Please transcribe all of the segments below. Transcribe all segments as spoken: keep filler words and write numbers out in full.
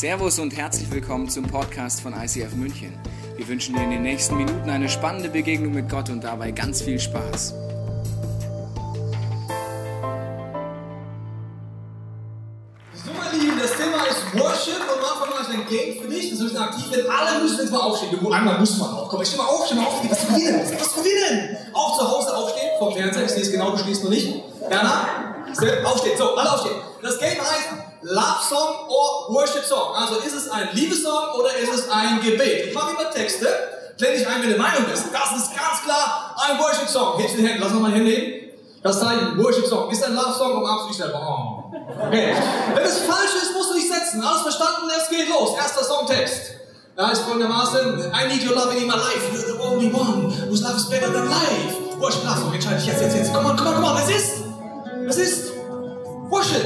Servus und herzlich willkommen zum Podcast von I C F München. Wir wünschen dir in den nächsten Minuten eine spannende Begegnung mit Gott und dabei ganz viel Spaß. So, meine Lieben, das Thema ist Worship und machen wir mal ein Game für dich. Das müssen aktiv werden. Alle müssen jetzt mal aufstehen. Du, einmal muss man auch. Komm, ich steh mal auf, steh mal auf. Was gewinnen? Was gewinnen? Auch zu Hause aufstehen. Vom Fernseher, ich sehe es genau, du stehst noch nicht. Werner? Aufstehen. So, alle aufstehen. Das Game heißt Love Song or Worship Song. Also ist es ein Liebessong oder ist es ein Gebet? Ich mache über Texte, blende dich ein, wenn du der Meinung bist. Das ist ganz klar ein Worship Song. Hebst du die Hände, lass uns mal hinnehmen. Das ist ein Worship Song. Ist ein Love Song, um absolut nicht oh. Okay. Wenn es falsch ist, musst du dich setzen. Alles verstanden, es geht los. Erster Songtext. Da ist folgendermaßen: I need your love in my life. You're the only one whose love is better than life. Worship Love Song. Entscheide dich jetzt, jetzt, jetzt. Komm mal, komm mal, komm mal. Es ist, es ist Worship.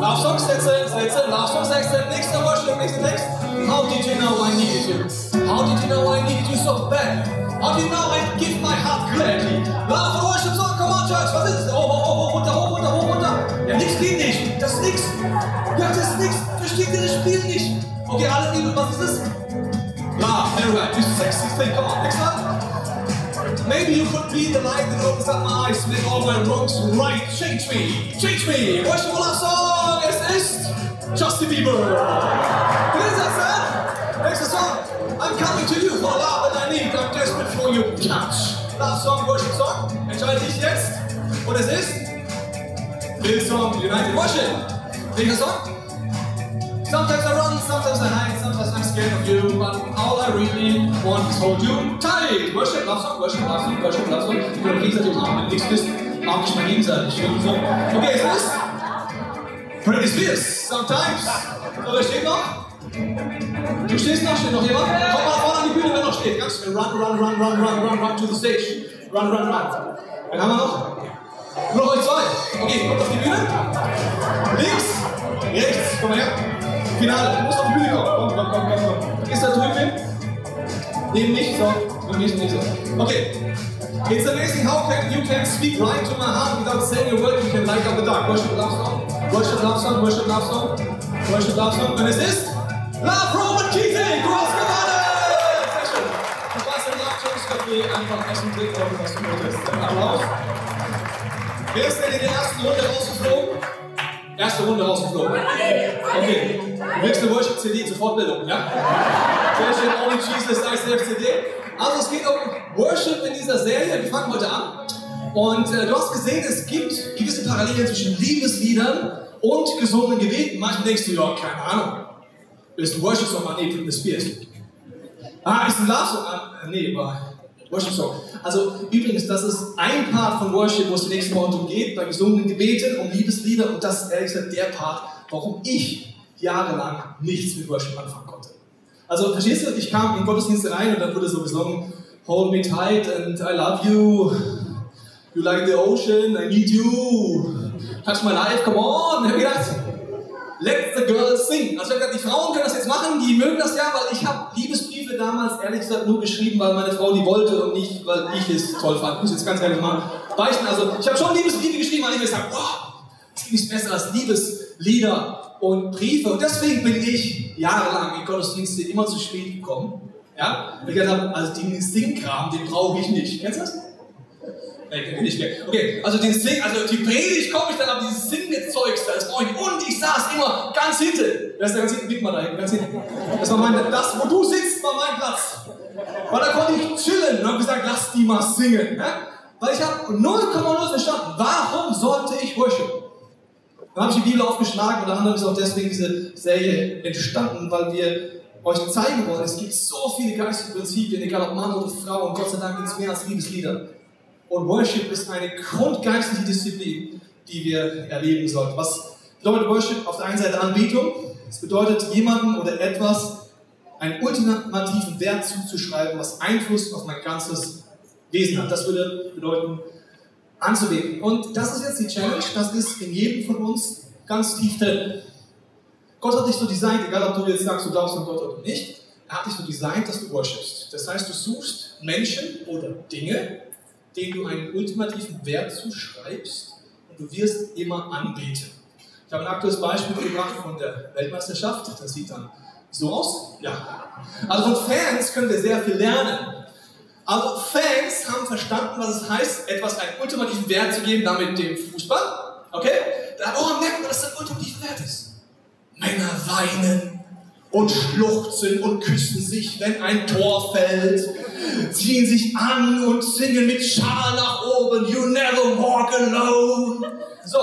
Love Song sechzehn, sechzehn, Love Song sechzehn, nächster Worship, nächster Text. How did you know I needed you? How did you know I needed you so bad? How did you know I give my heart gladly? Love the Worship Song, come on Church, was ist das? Oh, oh, oh, runter, hoch, runter, hoch, runter. Ja, nix geht nicht, das ist nix. Ja, das ist nix, versteht ihr das Spiel nicht? Okay, alle lieben, was ist das? Love, alright, this is sexy thing, come on, next one. Maybe you could be the light that opens up my eyes, make all my wrongs right. Change me, change me, worship Love Song. Es ist Justin Bieber. Please answer. Next song. I'm coming to you for love and I need. I'm desperate for you. Touch. Love Song, Worship Song. Entscheide dich jetzt. Und es ist Hillsong United Worship. Welcher Song? Sometimes I run, sometimes I hide, sometimes I'm scared of you, but all I really want is hold you tight. Worship, Love Song, Worship, Love Song, Worship, Love Song. Wir können gegenseitig auch mit nichts wissen. Auch nicht mal gegenseitig. Okay, es ist Pretty Spears, sometimes. So, wer steht noch? Du stehst noch, steht noch jemand? Komm mal vorne an die Bühne, wer noch steht. Ganz schnell. Run, run, run, run, run, run, run to the stage. Run, run, run. Wen haben wir noch? Nur noch euch zwei. Okay, kommt auf die Bühne. Links, rechts, komm mal her. Finale, du musst auf die Bühne kommen. Komm, komm, komm, komm, komm. Ist da drüben hin? Neben mich, so. Und nicht, nicht so. Okay. It's amazing how can you can speak right to my heart without saying a word. You can light up the dark. Worship Love Song. Worship Love Song. Worship Love Song. Worship Love Song. Und es ist Love, Roman Kiefer. Groß geworden! Sehr schön. Du warst im Love-Church-Café einfach echt ein Trick, was du möchtest. Applaus. Wer ist denn in der ersten Runde rausgeflogen? Erste Runde rausgeflogen. Okay. Nächste Worship-C D zur Fortbildung, ja? Sehr schön. Only Jesus, I C F C D. Also es geht um Worship in dieser Serie, wir fangen heute an und äh, du hast gesehen, es gibt gewisse Parallelen zwischen Liebesliedern und gesungenen Gebeten. Manchmal denkst du, ja, keine Ahnung, ist ein Worship-Song, ah, nee, das Bier ist. Ah, ist ein Love-Song, ah, nee, war Worship-Song. Also übrigens, das ist ein Part von Worship, wo es nächsten Mal um geht, bei gesungenen Gebeten, um Liebeslieder und das ist ehrlich gesagt der Part, warum ich jahrelang nichts mit Worship anfangen konnte. Also, verstehst du, ich kam in den Gottesdienst rein und dann wurde so gesungen, hold me tight and I love you, you like the ocean, I need you, touch my life, come on. Ich habe gedacht, let the girls sing. Also ich habe gedacht, die Frauen können das jetzt machen, die mögen das ja, weil ich habe Liebesbriefe damals ehrlich gesagt nur geschrieben, weil meine Frau die wollte und nicht, weil ich es toll fand. Ich muss jetzt ganz ehrlich mal beichten. Also, ich habe schon Liebesbriefe geschrieben, weil ich gesagt habe, wow, es gibt nichts besser als Liebeslieder und Briefe. Und deswegen bin ich jahrelang in Gottesdienste immer zu spät gekommen. Ja? Weil ich gedacht habe, also den Singkram, den brauche ich nicht. Kennst du das? Nein, kenn ich nicht mehr. Okay, also den Sing, also die Predigt komme ich dann, aber dieses Singezeugs, das brauche ich nicht. Und ich saß immer ganz hinten. Das ist der ganz hinten, blick mal da hinten, ganz hinten. Das war mein, das, wo du sitzt, war mein Platz. Weil da konnte ich chillen und habe gesagt, lass die mal singen. Ja? Weil ich habe null Komma null verstanden, warum sollte ich worshipen? Dann habe ich die Bibel aufgeschlagen, unter anderem ist auch deswegen diese Serie entstanden, weil wir euch zeigen wollen, es gibt so viele geistliche Prinzipien, egal ob Mann oder Frau, und Gott sei Dank gibt es mehr als Liebeslieder. Und Worship ist eine grundgeistliche Disziplin, die wir erleben sollten. Was bedeutet Worship? Auf der einen Seite Anbetung. Es bedeutet, jemandem oder etwas einen ultimativen Wert zuzuschreiben, was Einfluss auf mein ganzes Wesen hat. Das würde bedeuten, anzubeten. Und das ist jetzt die Challenge, das ist in jedem von uns ganz tief drin. Gott hat dich so designt, egal ob du jetzt sagst, du glaubst an Gott oder nicht, er hat dich so designt, dass du worshipst. Das heißt, du suchst Menschen oder Dinge, denen du einen ultimativen Wert zuschreibst und du wirst immer anbeten. Ich habe ein aktuelles Beispiel gebracht von der Weltmeisterschaft, das sieht dann so aussehen. Ja. Also von Fans können wir sehr viel lernen. Also Fans haben verstanden, was es heißt, etwas einen ultimativen Wert zu geben, damit dem Fußball. Okay? Da oh, merkt man, dass das ein ultimativer Wert ist. Männer weinen und schluchzen und küssen sich, wenn ein Tor fällt, ziehen sich an und singen mit Schal nach oben, You never walk alone. So.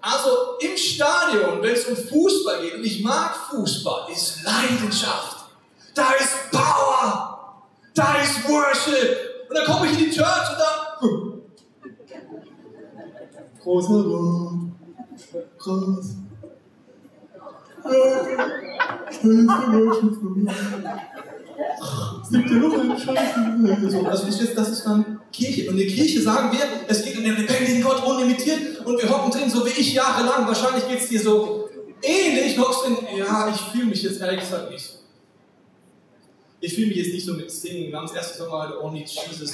Also im Stadion, wenn es um Fußball geht, und ich mag Fußball, ist Leidenschaft. Da ist Power. Da ist Worship. Und dann komme ich in die Church und dann... Großer Gott, groß. Es gibt ja noch eine Scheiße. Das ist dann Kirche. Und in der Kirche sagen wir, es geht um den lebendigen Gott unlimitiert und wir hocken drin, so wie ich jahrelang. Wahrscheinlich geht es dir so ähnlich. Hockst in, ja, ich fühle mich jetzt ehrlich gesagt nicht so. Ich fühle mich jetzt nicht so mit Singen. Wir haben das erste Mal heute, oh nee, Jesus,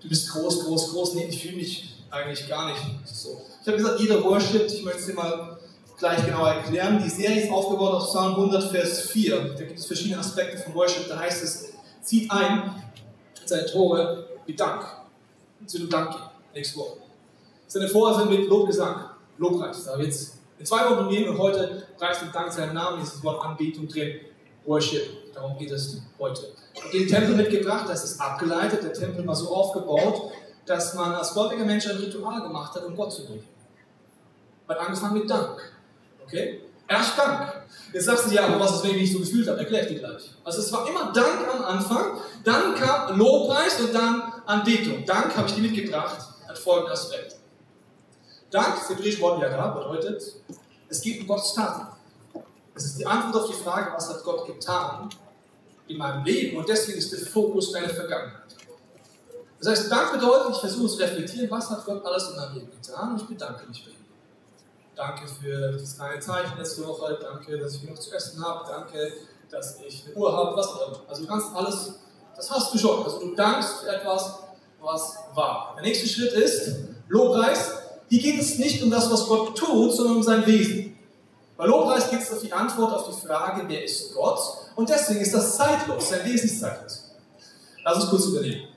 du bist groß, groß, groß. Nee, ich fühle mich eigentlich gar nicht so. Ich habe gesagt, jeder Worship, ich möchte es dir mal gleich genau erklären. Die Serie ist aufgebaut auf Psalm hundert, Vers vier. Da gibt es verschiedene Aspekte von Worship. Da heißt es, zieht ein seine Tore mit Dank. Zu dem Dank gehen. Nächste Woche. Das ist eine Vorhöfe mit Lobgesang. Lobpreis. Da wird es in zwei Wochen gehen und heute preist mit Dank seinen Namen. Dieses Wort Anbetung drin. Worship. Darum geht es heute. Und den Tempel mitgebracht, das ist abgeleitet. Der Tempel war so aufgebaut, dass man als gläubiger Mensch ein Ritual gemacht hat, um Gott zu bringen. Man hat angefangen mit Dank. Okay? Erst Dank. Jetzt sagst du, ja, aber was ist, wenn ich mich so gefühlt habe? Erkläre ich dir gleich. Also es war immer Dank am Anfang, dann kam Lobpreis und dann Anbetung. Dank habe ich dir mitgebracht, an folgenden Aspekt. Dank, das hebräische Wort Yada, bedeutet, es geht um Gottes Taten. Es ist die Antwort auf die Frage, was hat Gott getan in meinem Leben, und deswegen ist der Fokus deine Vergangenheit. Das heißt, Dank bedeutet, ich versuche zu reflektieren, was hat Gott alles in meinem Leben getan, und ich bedanke mich bei ihm. Danke für das kleine Zeichen letzte Woche, danke, dass ich noch zu essen habe, danke, dass ich eine Uhr habe, was auch immer. Also du kannst alles, das hast du schon. Also du dankst für etwas, was war. Der nächste Schritt ist Lobpreis. Hier geht es nicht um das, was Gott tut, sondern um sein Wesen. Bei Lobpreis geht es auf die Antwort auf die Frage, wer ist Gott? Und deswegen ist das zeitlos, sein Wesen ist zeitlos. Lass uns kurz überlegen.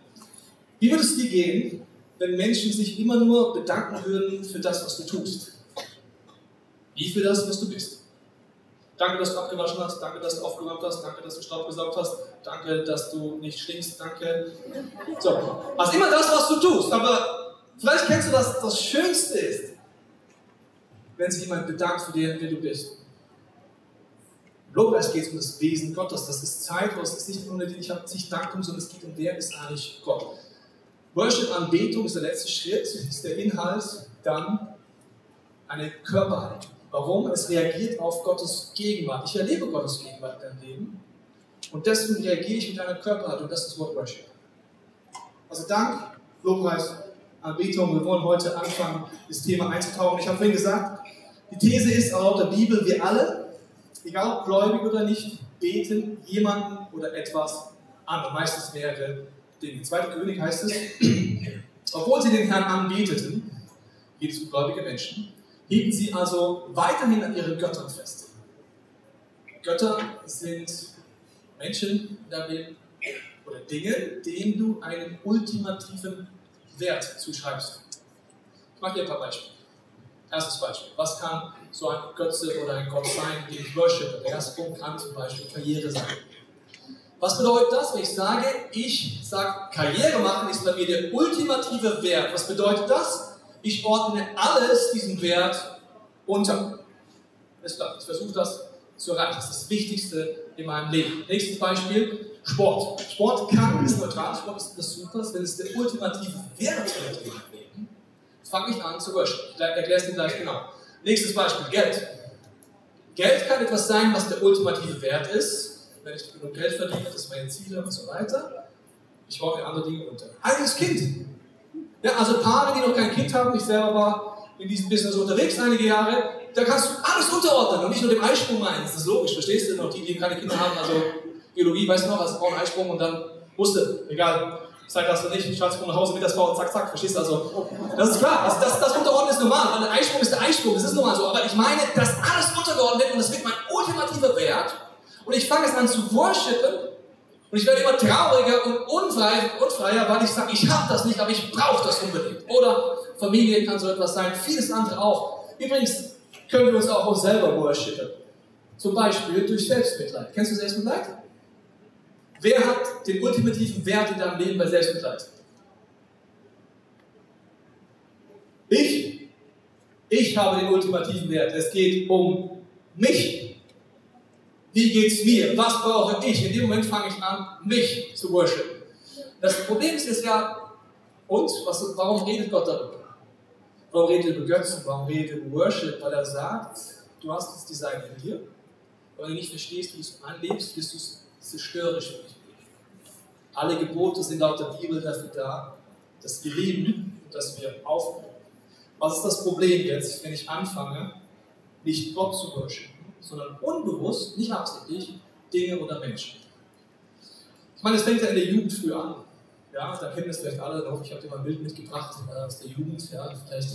Wie würde es dir gehen, wenn Menschen sich immer nur bedanken würden für das, was du tust? Wie für das, was du bist. Danke, dass du abgewaschen hast, danke, dass du aufgeräumt hast, danke, dass du Staub gesaugt hast, danke, dass du nicht stinkst, danke. So, also immer das, was du tust, aber vielleicht kennst du das, das Schönste ist, wenn sich jemand bedankt für den, wer du bist. Lobpreis geht es um das Wesen Gottes, das ist zeitlos, es ist nicht nur, ich habe zig Dankungen, sondern es geht um, wer ist eigentlich Gott. Worship-Anbetung ist der letzte Schritt, ist der Inhalt, dann eine Körperhaltung. Warum? Es reagiert auf Gottes Gegenwart. Ich erlebe Gottes Gegenwart in meinem Leben und deswegen reagiere ich mit einer Körperhaltung. Das ist das Wort Worship. Also Dank, Lobpreis, Anbetung. Wir wollen heute anfangen, das Thema einzutauchen. Ich habe vorhin gesagt, die These ist auch der Bibel, wir alle, egal ob gläubig oder nicht, beten jemanden oder etwas an. Und meistens mehrere Dinge. zweiter König heißt es, obwohl sie den Herrn anbeteten, geht es um gläubige Menschen, hielten sie also weiterhin an ihren Göttern fest. Götter sind Menschen in deinem Leben oder Dinge, denen du einen ultimativen Wert zuschreibst. Ich mache dir ein paar Beispiele. Erstes Beispiel. Was kann so ein Götze oder ein Gott sein, den ich worshipe? Der erste Punkt kann zum Beispiel Karriere sein. Was bedeutet das, wenn ich sage, ich sage, Karriere machen ist bei mir der ultimative Wert? Was bedeutet das? Ich ordne alles diesem Wert unter. Ich versuche das zu erreichen. Das ist das Wichtigste in meinem Leben. Nächstes Beispiel, Sport. Sport kann, ist neutral, Sport ist das Supers, wenn es der ultimative Wert wird in meinem Leben, fange ich an zu worshipen. Ich erkläre es dir gleich genau. Nächstes Beispiel, Geld. Geld kann etwas sein, was der ultimative Wert ist. Wenn ich genug Geld verdiene, das meine Ziele und so weiter. Ich ordne andere Dinge unter. Eigenes Kind. Ja, also Paare, die noch kein Kind haben, ich selber war in diesem Business unterwegs einige Jahre, da kannst du alles unterordnen und nicht nur dem Eisprung eins. Das ist logisch, verstehst du? Noch die, die keine Kinder haben, also Biologie, weißt du noch, also brauchen einen Eisprung und dann musste, egal, Zeit hast du nicht, Schatzsprung nach Hause, Mittagsbau, zack, zack, verstehst du? Also, das ist klar, also das, das Unterordnen ist normal, weil der Eisprung ist der Eisprung, das ist normal so, aber ich meine, das ist alles untergeordnet und das wird mein ultimativer Wert und ich fange es an zu worshipen und ich werde immer trauriger und unfrei, unfreier, weil ich sage, ich habe das nicht, aber ich brauche das unbedingt. Oder Familie kann so etwas sein, vieles andere auch. Übrigens können wir uns auch, auch selber worshipen. Zum Beispiel durch Selbstmitleid. Kennst du Selbstmitleid? Wer hat den ultimativen Wert in deinem Leben bei Selbstmitleid? Ich? Ich habe den ultimativen Wert. Es geht um mich. Wie geht's mir? Was brauche ich? In dem Moment fange ich an, mich zu worshipen. Das Problem ist, ist ja, und? Was, warum redet Gott darüber? Warum redet er über Götzen? Warum redet er über Worship? Weil er sagt, du hast das Design in dir. Wenn du nicht verstehst, wie du es anlebst, bist du zerstörerisch für dich. Alle Gebote sind laut der Bibel dafür da, dass wir leben und dass wir aufbauen. Was ist das Problem jetzt, wenn ich anfange, nicht Gott zu worshipen, sondern unbewusst, nicht absichtlich, Dinge oder Menschen? Ich meine, es fängt ja in der Jugend früh an. Ja, da kennen es vielleicht alle noch. Ich habe dir mal ein Bild mitgebracht äh, aus der Jugend. Ja, vielleicht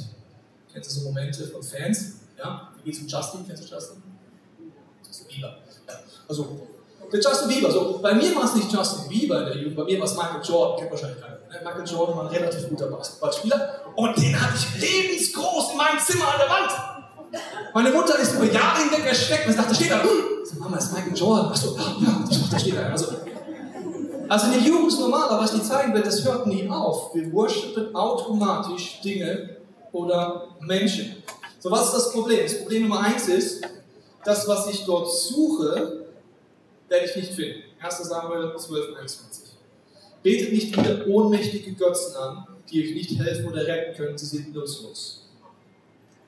kennst du so Momente von Fans. Ja, wie geht es um Justin? Kennst du Justin? Justin Bieber. Ja. Also, der Justin Bieber. So, bei mir war es nicht Justin Bieber in der Jugend, bei mir war es Michael Jordan. Kennt wahrscheinlich keiner. Michael Jordan war ein relativ guter Basketballspieler und den hatte ich lebensgroß in meinem Zimmer an der Wand. Meine Mutter ist über Jahre hinweg erschreckt und sagt, da steht er. Ich sag, Mama, das ist Michael Jordan. Achso, ja, da steht er. Also, also in der Jugend ist normal, aber was ich dir zeigen will, das hört nie auf. Wir worshipen automatisch Dinge oder Menschen. So, was ist das Problem? Das Problem Nummer eins ist, das, was ich dort suche, werde ich nicht finden. erster Samuel zwölf, einundzwanzig. Betet nicht wieder ohnmächtige Götzen an, die euch nicht helfen oder retten können, sie sind nutzlos.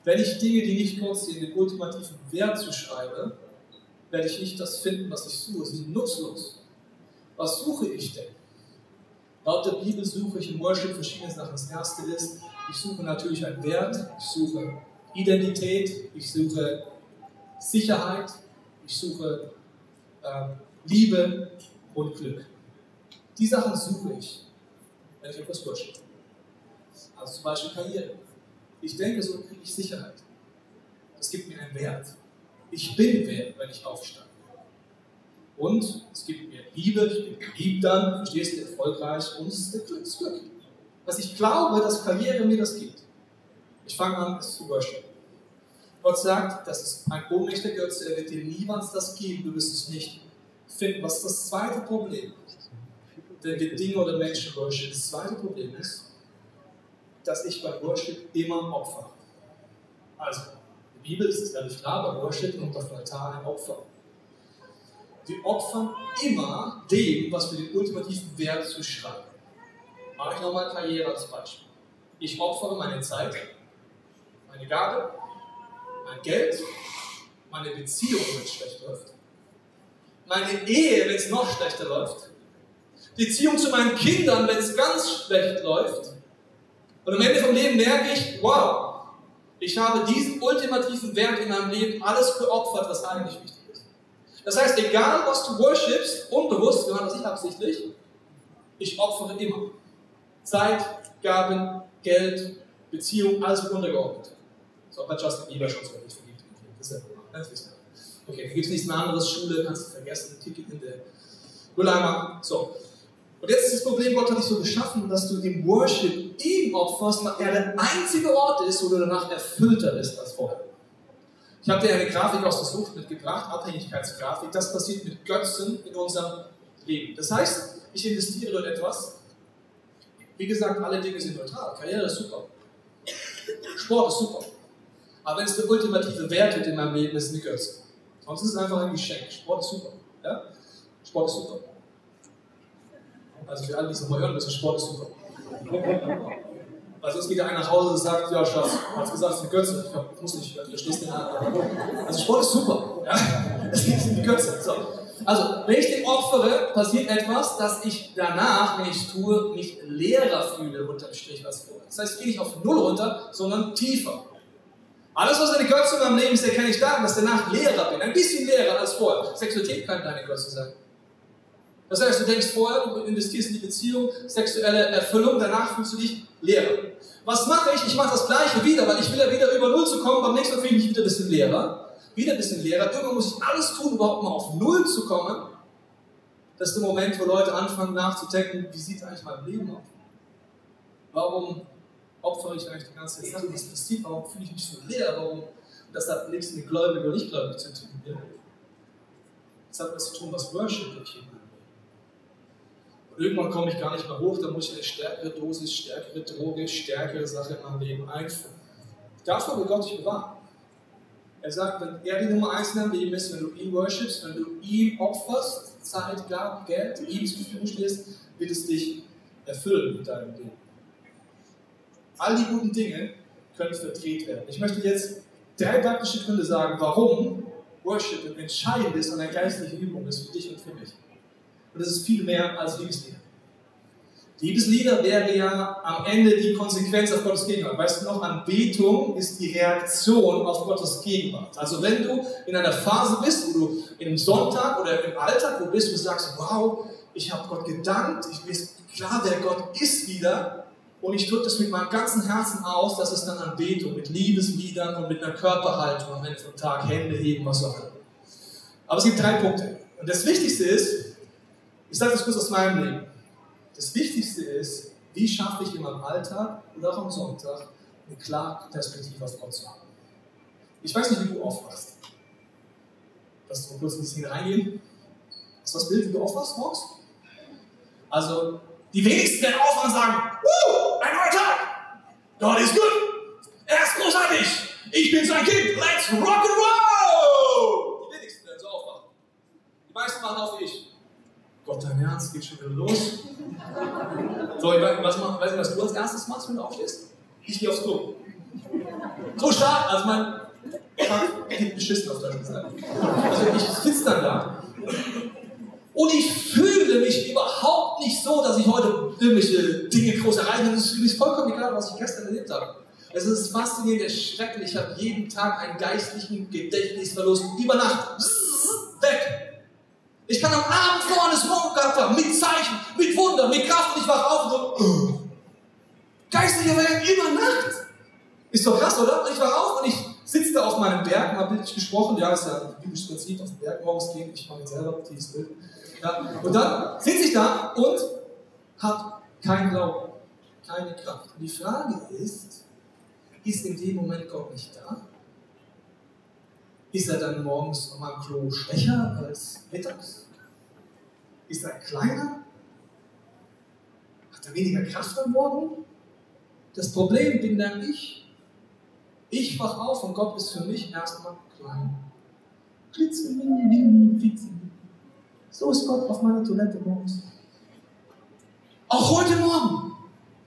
Wenn ich Dinge, die nicht Gott sehen, den ultimativen Wert zuschreibe, werde ich nicht das finden, was ich suche. Sie sind nutzlos. Was suche ich denn? Laut der Bibel suche ich im Worship verschiedene Sachen. Das erste ist, ich suche natürlich einen Wert, ich suche Identität, ich suche Sicherheit, ich suche äh, Liebe und Glück. Die Sachen suche ich, wenn ich etwas worshipe. Also zum Beispiel Karriere. Ich denke, so kriege ich Sicherheit. Das gibt mir einen Wert. Ich bin wert, wenn ich aufsteige. Und es gibt mir Liebe, ich bin geliebt dann, verstehst du, erfolgreich und es ist das Glück. Was ich glaube, dass Karriere mir das gibt. Ich fange an, es zu worshipen. Gott sagt, das ist ein ohnmächtiger Götze, er wird dir niemals das geben, du wirst es nicht finden. Was ist das zweite Problem? Wenn wir Dinge oder Menschen worshipen. Das zweite Problem ist, dass ich beim Worship immer opfere. Also, die Bibel ist es dadurch klar, beim Worship kommt auf den Altar ein Opfer. Wir opfern immer dem, was wir den ultimativen Wert zuschreiben. Mache ich nochmal Karriere als Beispiel. Ich opfere meine Zeit, meine Gabe, mein Geld, meine Beziehung, wenn es schlecht läuft, meine Ehe, wenn es noch schlechter läuft, die Beziehung zu meinen Kindern, wenn es ganz schlecht läuft. Und am Ende vom Leben merke ich, wow, ich habe diesen ultimativen Wert in meinem Leben alles geopfert, was eigentlich wichtig ist. Das heißt, egal was du worshipst, unbewusst, wir machen das nicht absichtlich, ich opfere immer. Zeit, Gaben, Geld, Beziehung, alles wird untergeordnet. So hat Justin Bieber schon so nicht verliebt. Das ist ja ganz wichtig. Okay, da gibt es nichts mehr anderes, Schule, kannst du vergessen, Ticket in der Mülleimer, so. Und jetzt ist das Problem, Gott hat dich so geschaffen, dass du dem Worship ihm opferst, weil er der einzige Ort ist, wo du danach erfüllter bist als vorher. Ich habe dir eine Grafik aus der Sucht mitgebracht, Abhängigkeitsgrafik. Das passiert mit Götzen in unserem Leben. Das heißt, ich investiere in etwas. Wie gesagt, alle Dinge sind neutral. Karriere ist super. Sport ist super. Aber wenn es der ultimative Wert wird in meinem Leben, ist es eine Götze. Sonst ist es einfach ein Geschenk. Sport ist super. Ja? Sport ist super. Also für alle, die es nochmal hören müssen, Sport ist super. Also es geht ja einer nach Hause und sagt, ja Schatz, du hast gesagt, es ist eine Götze. Ich hab, muss nicht, du stehst den an. Also Sport ist super. Ja? Es geht um die Götze. So. Also, wenn ich den opfere, passiert etwas, dass ich danach, wenn ich es tue, mich leerer fühle unterm Strich als vorher. Das heißt, ich gehe nicht auf Null runter, sondern tiefer. Alles, was eine Götze in meinem Leben ist, erkenne ich daran, dass ich danach leerer bin. Ein bisschen leerer als vorher. Sexualität kann keine Götze sein. Das heißt, du denkst vorher, du investierst in die Beziehung, sexuelle Erfüllung, danach fühlst du dich leerer. Was mache ich? Ich mache das Gleiche wieder, weil ich will ja wieder über Null zu kommen, beim nächsten Mal fühle ich mich wieder ein bisschen leerer. wieder ein bisschen Lehrer. Irgendwann muss ich alles tun, überhaupt mal auf Null zu kommen. Das ist der Moment, wo Leute anfangen nachzudenken, wie sieht eigentlich mein Leben aus? Warum opfere ich eigentlich die ganze Zeit? Was passiert? Warum fühle ich mich so leer? Warum? Das hat nichts mit Gläubig oder Nichtgläubig zu tun. Das hat was zu tun, was Worship ich hier mache. Und irgendwann komme ich gar nicht mehr hoch, dann muss ich eine stärkere Dosis, stärkere Droge, stärkere Sache in mein Leben einführen. Davon will Gott dich bewahren. Er sagt, wenn er die Nummer eins in deinem Leben ist, wenn du ihn worshipst, wenn du ihm opferst, Zeit, Gaben, Geld, ihm zur Verfügung stehst, wird es dich erfüllen mit deinem Leben. All die guten Dinge können verdreht werden. Ich möchte jetzt drei praktische Gründe sagen, warum Worship ein entscheidendes und eine geistliche Übung ist für dich und für mich. Und das ist viel mehr als Liebeslieder. Liebeslieder wäre ja am Ende die Konsequenz auf Gottes Gegenwart. Weißt du noch, Anbetung ist die Reaktion auf Gottes Gegenwart. Also wenn du in einer Phase bist, wo du im Sonntag oder im Alltag wo bist, wo du sagst, wow, ich habe Gott gedankt, ich bin klar, wer Gott ist wieder, und ich drücke das mit meinem ganzen Herzen aus, das ist dann Anbetung, mit Liebesliedern und mit einer Körperhaltung am Ende vom Tag, Hände heben, was auch immer. Aber es gibt drei Punkte. Und das Wichtigste ist, ich sage das kurz aus meinem Leben, das Wichtigste ist, wie schaffe ich in meinem Alltag oder auch am Sonntag eine klare Perspektive auf Gott zu haben. Ich weiß nicht, wie du aufwachst. Lass uns kurz ein bisschen reingehen. Hast du das Bild, wie du aufwachst, Max? Also, die wenigsten werden aufwachen und sagen, wuh, ein neuer Tag, Gott ist gut, er ist großartig, ich bin sein Kind, let's rock and roll. Die wenigsten werden so aufwachen. Die meisten machen auf wie ich. Gott, dein Ernst, geht schon wieder los. So, ich weiß nicht, was du als erstes machst, wenn du aufstehst? Ich gehe aufs Klo. So stark, also mein Kind beschissen auf der Seite. Also ich sitze dann da. Und ich fühle mich überhaupt nicht so, dass ich heute irgendwelche Dinge groß erreiche. Und es ist für mich vollkommen egal, was ich gestern erlebt habe. Es ist faszinierend, der Schreck. Ich habe jeden Tag einen geistlichen Gedächtnisverlust über Nacht. Psst, weg! Ich kann am Abend vor eines Morgenkampf mit Zeichen, mit Wunder, mit Kraft, und ich wache auf und so, uh, geistlicher Welt über Nacht. Ist doch krass, oder? Und ich wache auf und ich sitze da auf meinem Berg, habe bildlich gesprochen, ja, ist ja ein biblisches Prinzip, auf den Berg morgens gehen, ich mache jetzt selber dieses Bild. Ja, und dann sitze ich da und habe keinen Glauben, keine Kraft. Und die Frage ist, ist in dem Moment Gott nicht da? Ist er dann morgens auf meinem Klo schwächer als mittags? Ist er kleiner? Hat er weniger Kraft am Morgen? Das Problem bin dann ich. Ich wach auf und Gott ist für mich erstmal klein. So ist Gott auf meiner Toilette morgens. Auch heute Morgen.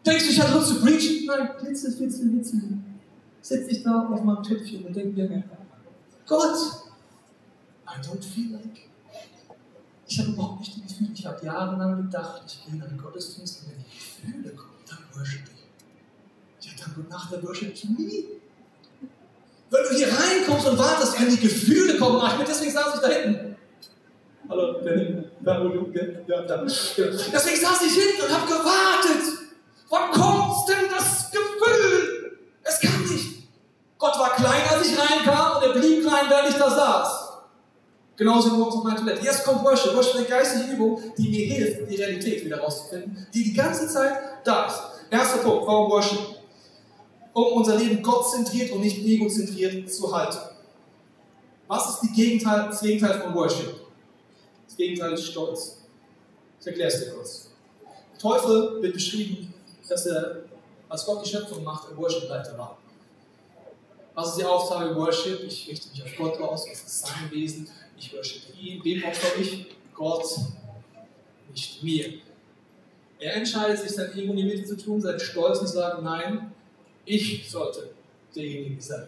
Denkst du, ich hatte Lust zu preachen? Nein, klitze, klitze, klitze. Sitze ich da auf meinem Töpfchen und denke mir, ja, Gott, I don't feel like. Ich habe überhaupt nicht die Gefühle, ich habe jahrelang gedacht, ich gehe in einen Gottesdienst und wenn ich Gefühle komme, dann worship ich. Ja, dann gute Nacht, dann worship ich nie. Wenn du hier reinkommst und wartest, wenn die Gefühle kommen, mach ich mir, deswegen saß ich da hinten. Hallo, da hinten, da wo du, ja, da. Deswegen saß ich hinten und habe gewartet. Wann kommt denn das Gefühl? Es kam nicht. Gott war klein, als ich reinkam, und er blieb klein, während ich da saß. Genauso wie morgens auf meiner Toilette. Jetzt kommt Worship. Worship ist eine geistige Übung, die mir hilft, die Realität wieder rauszufinden, die die ganze Zeit da ist. Erster Punkt, warum Worship? Um unser Leben gottzentriert und nicht egozentriert zu halten. Was ist die Gegenteil, das Gegenteil von Worship? Das Gegenteil ist Stolz. Ich erkläre es dir kurz. Der Teufel wird beschrieben, dass er, als Gott die Schöpfung macht, ein Worship-Leiter war. Was ist die Aufgabe Worship? Ich richte mich auf Gott aus, das ist sein Wesen, ich worship ihn, wem opfere ich? Gott, nicht mir. Er entscheidet sich, sein Ego in die Mitte zu tun, seinen Stolz und sagt, nein, ich sollte derjenige sein.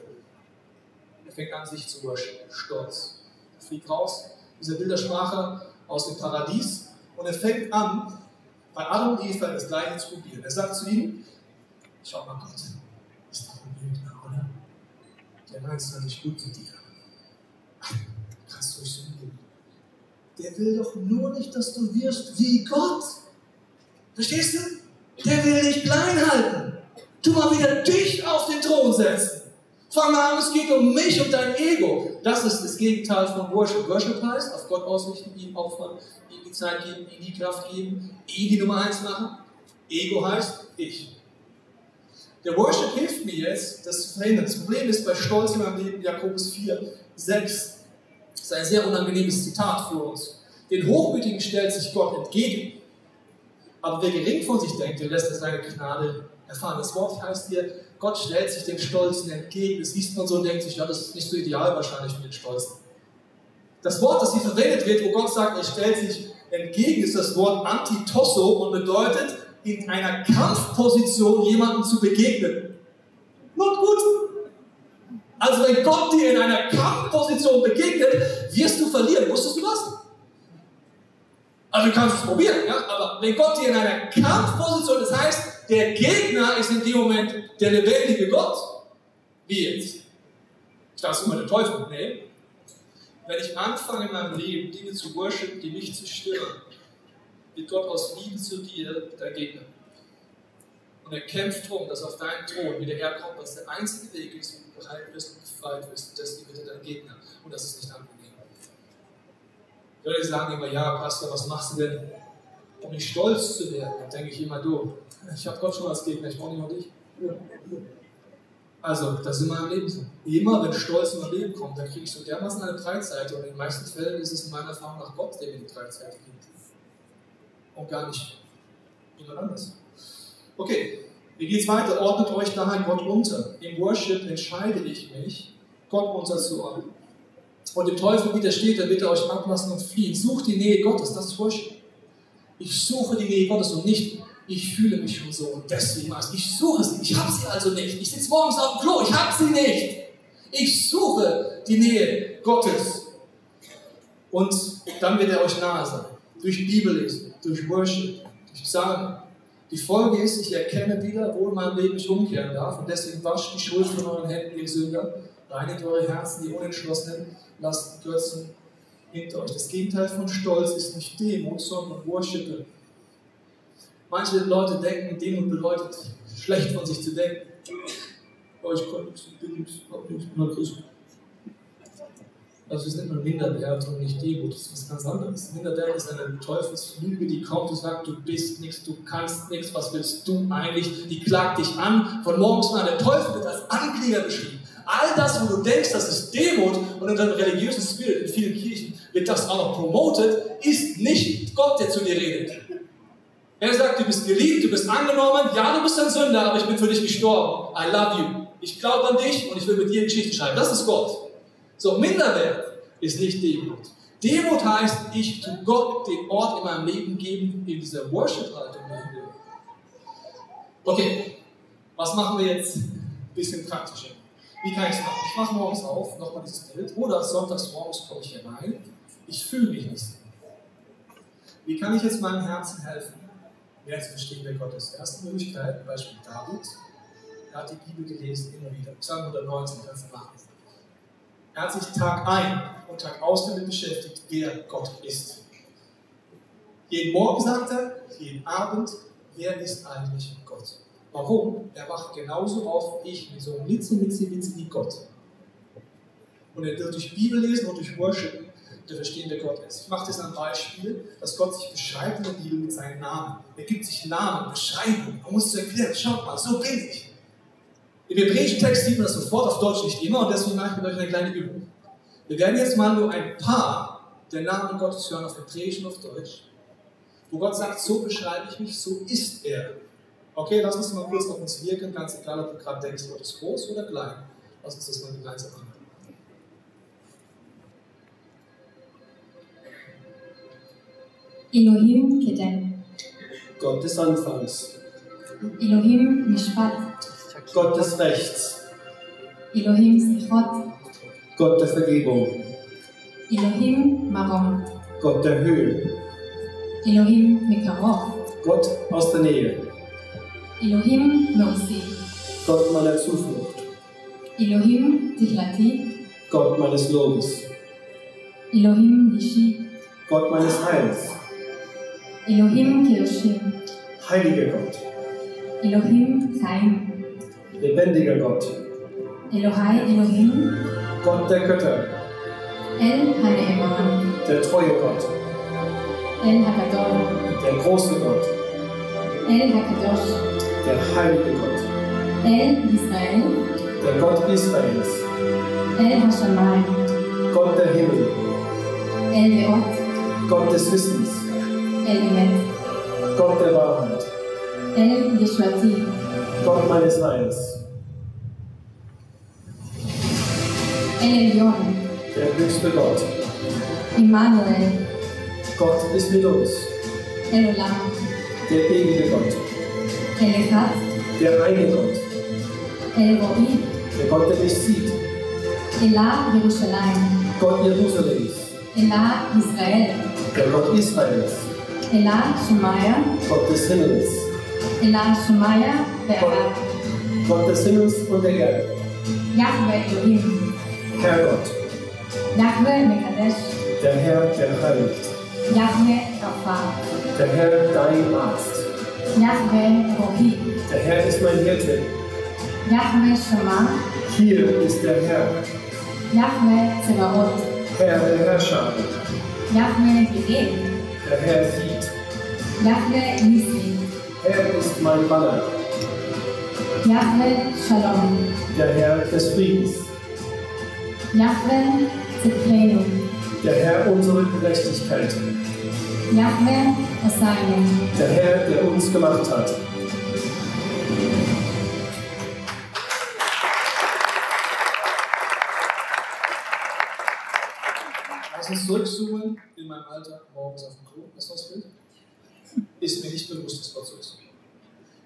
Er fängt an, sich zu worshipen, Stolz. Er fliegt raus, dieser Bildersprache aus dem Paradies, und er fängt an, bei Adam und Eva das Gleiche zu probieren. Er sagt zu ihnen, schau mal Gott, ist doch ein Bild, oder? Der meint es doch nicht gut mit dir. Ach, kannst du nicht so leben. Der will doch nur nicht, dass du wirst wie Gott. Verstehst du? Der will dich klein halten. Du mal wieder dich auf den Thron setzen. Fang an, es geht um mich und dein Ego. Das ist das Gegenteil von Worship. Worship heißt, auf Gott ausrichten, ihm Aufwand, ihm die Zeit geben, ihm die Kraft geben, ihm die Nummer eins machen. Ego heißt ich. Der Worship hilft mir jetzt, das zu verhindern. Das Problem ist bei Stolz in meinem Leben, Jakobus vier, sechs. Das ist ein sehr unangenehmes Zitat für uns. Den Hochmütigen stellt sich Gott entgegen. Aber wer gering von sich denkt, der lässt seine Gnade erfahren. Das Wort heißt hier, Gott stellt sich dem Stolzen entgegen. Das liest man so und denkt sich, ja, das ist nicht so ideal wahrscheinlich für den Stolzen. Das Wort, das hier verwendet wird, wo Gott sagt, er stellt sich entgegen, ist das Wort antitosso und bedeutet, in einer Kampfposition jemandem zu begegnen. Not gut. Also wenn Gott dir in einer Kampfposition begegnet, wirst du verlieren. Wusstest du das? Also du kannst es probieren, ja? Aber wenn Gott dir in einer Kampfposition, das heißt, der Gegner ist in dem Moment der lebendige Gott. Wie jetzt? Ich darf es immer den Teufel nehmen. Wenn ich anfange in meinem Leben, Dinge zu worshipen, die mich zerstören, wird Gott aus Liebe zu dir dein Gegner. Und er kämpft darum, dass auf deinen Thron wieder herkommt, was der einzige Weg ist, wo du bereit bist und befreit bist. Deswegen wird er dein Gegner. Und das ist nicht angenehm. Die Leute sagen immer, ja, Pastor, was machst du denn, um nicht stolz zu werden? Dann denke ich immer, du, ich habe Gott schon als Gegner, ich brauche nicht nur dich. Also, das ist in meinem Leben so. Immer, wenn Stolz in mein Leben kommt, dann kriege ich so dermaßen eine Breitseite. Und in den meisten Fällen ist es in meiner Erfahrung nach Gott, der mir die Breitseite gibt. Und gar nicht jemand anders. Okay, wie geht's weiter? Ordnet euch daher Gott unter. Im Worship entscheide ich mich, Gott unterzuordnen. Und dem Teufel widersteht, dann wird er euch ablassen und fliehen. Sucht die Nähe Gottes, das ist Worship. Ich suche die Nähe Gottes und nicht, ich fühle mich schon so und deswegen was. Ich suche sie, ich habe sie also nicht. Ich sitze morgens auf dem Klo, ich habe sie nicht. Ich suche die Nähe Gottes. Und dann wird er euch nahe sein. Durch Bibellesen, durch Worship, durch Psalmen. Die Folge ist, ich erkenne wieder, wo in meinem Leben ich umkehren darf. Und deswegen wascht die Schuld von euren Händen, ihr Sünder. Reinigt eure Herzen, die Unentschlossenen. Lasst die Götzen hinter euch. Das Gegenteil von Stolz ist nicht Demut, sondern Worship. Manche Leute denken, Demut bedeutet, schlecht von sich zu denken. Ich kann nichts, ich bin nichts, ich hab nichts, ich bin nichts. Also es nennt man Minderwert und nicht Demut, das ist was ganz anderes. Minderwert ist eine Teufelslüge, die kommt und sagt, du bist nichts, du kannst nichts, was willst du eigentlich? Die klagt dich an, von morgens an, der Teufel wird als Ankläger beschrieben. All das, wo du denkst, das ist Demut und in deinem religiösen Spirit, in vielen Kirchen wird das auch noch promotet, ist nicht Gott, der zu dir redet. Er sagt, du bist geliebt, du bist angenommen, ja, du bist ein Sünder, aber ich bin für dich gestorben. I love you. Ich glaube an dich und ich will mit dir Geschichten schreiben. Das ist Gott. So, Minderwert ist nicht Demut. Demut heißt, ich tu Gott den Ort in meinem Leben geben, in dieser Worship-Haltung. Okay, was machen wir jetzt? Ein bisschen praktischer. Wie kann ich es machen? Ich mache morgens auf, nochmal dieses Bild, oder sonntags morgens komme ich hier rein. Ich fühle mich nicht. Wie kann ich jetzt meinem Herzen helfen? Wer jetzt verstehen, wer Gott ist? Erste Möglichkeit, Beispiel David. Er hat die Bibel gelesen, immer wieder. Psalm hundertneunzehn, Vers acht. Er hat sich Tag ein und Tag aus damit beschäftigt, wer Gott ist. Jeden Morgen sagt er, jeden Abend, wer ist eigentlich Gott? Warum? Er wacht genauso auf wie ich, wie so ein Litze, Litze, Litze wie Gott. Und er wird durch Bibel lesen und durch Worship der verstehende Gott ist. Ich mache das an einem Beispiel, dass Gott sich beschreibt in der Bibel mit seinen Namen. Er gibt sich Namen, Beschreibungen. Man muss es erklären, schaut mal, so bin ich. Im hebräischen Text sieht man das sofort, auf Deutsch nicht immer, und deswegen mache ich mit euch eine kleine Übung. Wir werden jetzt mal nur ein paar der Namen Gottes hören, auf Hebräisch und auf Deutsch, wo Gott sagt, so beschreibe ich mich, so ist er. Okay, lass uns mal kurz auf uns wirken, ganz egal, ob du gerade denkst, Gott ist groß oder klein. Lass uns das mal gemeinsam machen. Elohim Kedem. Gott des Anfangs. Elohim Mishpat. Gott des Rechts. Elohim Sichot. Gott der Vergebung. Elohim Marom. Gott der Höhe. Elohim Mekarov. Gott aus der Nähe. Elohim Mercy. Gott meiner Zuflucht. Elohim Tichlati. Gott meines Lobes. Elohim Nishi. Gott meines Heils. Elohim Kirshim. Heiliger Gott. Elohim Chaim. Lebendiger Gott. Elohai Elohim, Gott der Götter, El Haneman, der treue Gott, El Hakadol, der große Gott, El Hakadosh, der heilige Gott, El Israel, der Gott Israels, El Hashamai, Gott der Himmel, El Leot, Gott des Wissens, El Emet, Gott der Wahrheit, El Yeshwati, Gott meines Heils, El Elyon, der höchste Gott, Immanuel, Gott ist mit uns, El Olam, der ewige Gott, El Echad, der reine Gott, El Roi, der Gott, der mich sieht, Elah Jerusalem, Gott Jerusalems, Elah Israel, der Gott Israels, Elah Shemaya, Gott des Himmels, Elah Shemaya, der Gott, Gott des Himmels und der Erde, Yahweh Elohim, Herrgott, Yahweh Mekadesh, der Herr, der heiligt, Yahweh Rapha, der Herr, dein Arzt, Yahweh Rohi, der Herr ist mein Hirte, Yahweh Shema, hier ist der Herr, Yahweh Zebaoth, Herr der Herrscher, Yahweh Jireh, der Herr sieht, Yahweh Nissi, Herr ist mein Banner, Yahweh Shalom, der Herr des Friedens, Yahweh Zedkenu, der Herr unsere Gerechtigkeit, Yahweh Osaim, der Herr, der uns gemacht hat. Lass uns zurückzoomen in meinem Alltag morgens auf dem Klo, das war's Bild. Ist mir nicht bewusst, dass Gott so ist.